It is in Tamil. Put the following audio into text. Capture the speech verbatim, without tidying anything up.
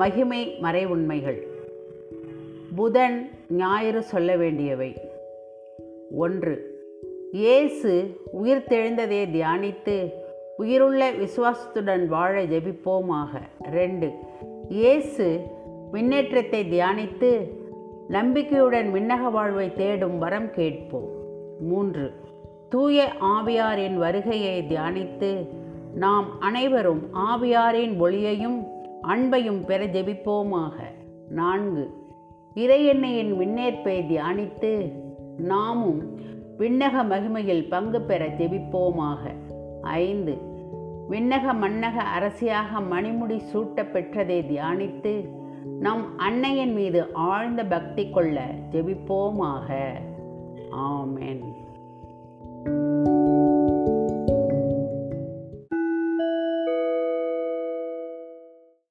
மகிமை மறை உண்மைகள். புதன் ஞாயிறு சொல்ல வேண்டியவை. ஒன்று, இயேசு உயிர்த்தெழுந்ததை தியானித்து உயிருள்ள விசுவாசத்துடன் வாழ ஜெபிப்போமாக. ரெண்டு, இயேசு மின்னேற்றத்தை தியானித்து நம்பிக்கையுடன் விண்ணக வாழ்வை தேடும் வரம் கேட்போம். மூன்று, தூய ஆவியாரின் வருகையை தியானித்து நாம் அனைவரும் ஆவியாரின் ஒளியையும் அன்பையும் பெற ஜெபிப்போமாக. நான்கு, இறையெண்ணையின் விண்ணேற்பை தியானித்து நாமும் விண்ணக மகிமையில் பங்கு பெற ஜெபிப்போமாக. ஐந்து, விண்ணக மண்ணக அரசியாக மணிமுடி சூட்ட பெற்றதை தியானித்து நம் அன்னையின் மீது ஆழ்ந்த பக்தி கொள்ள ஜெபிப்போமாக. ஆமென்.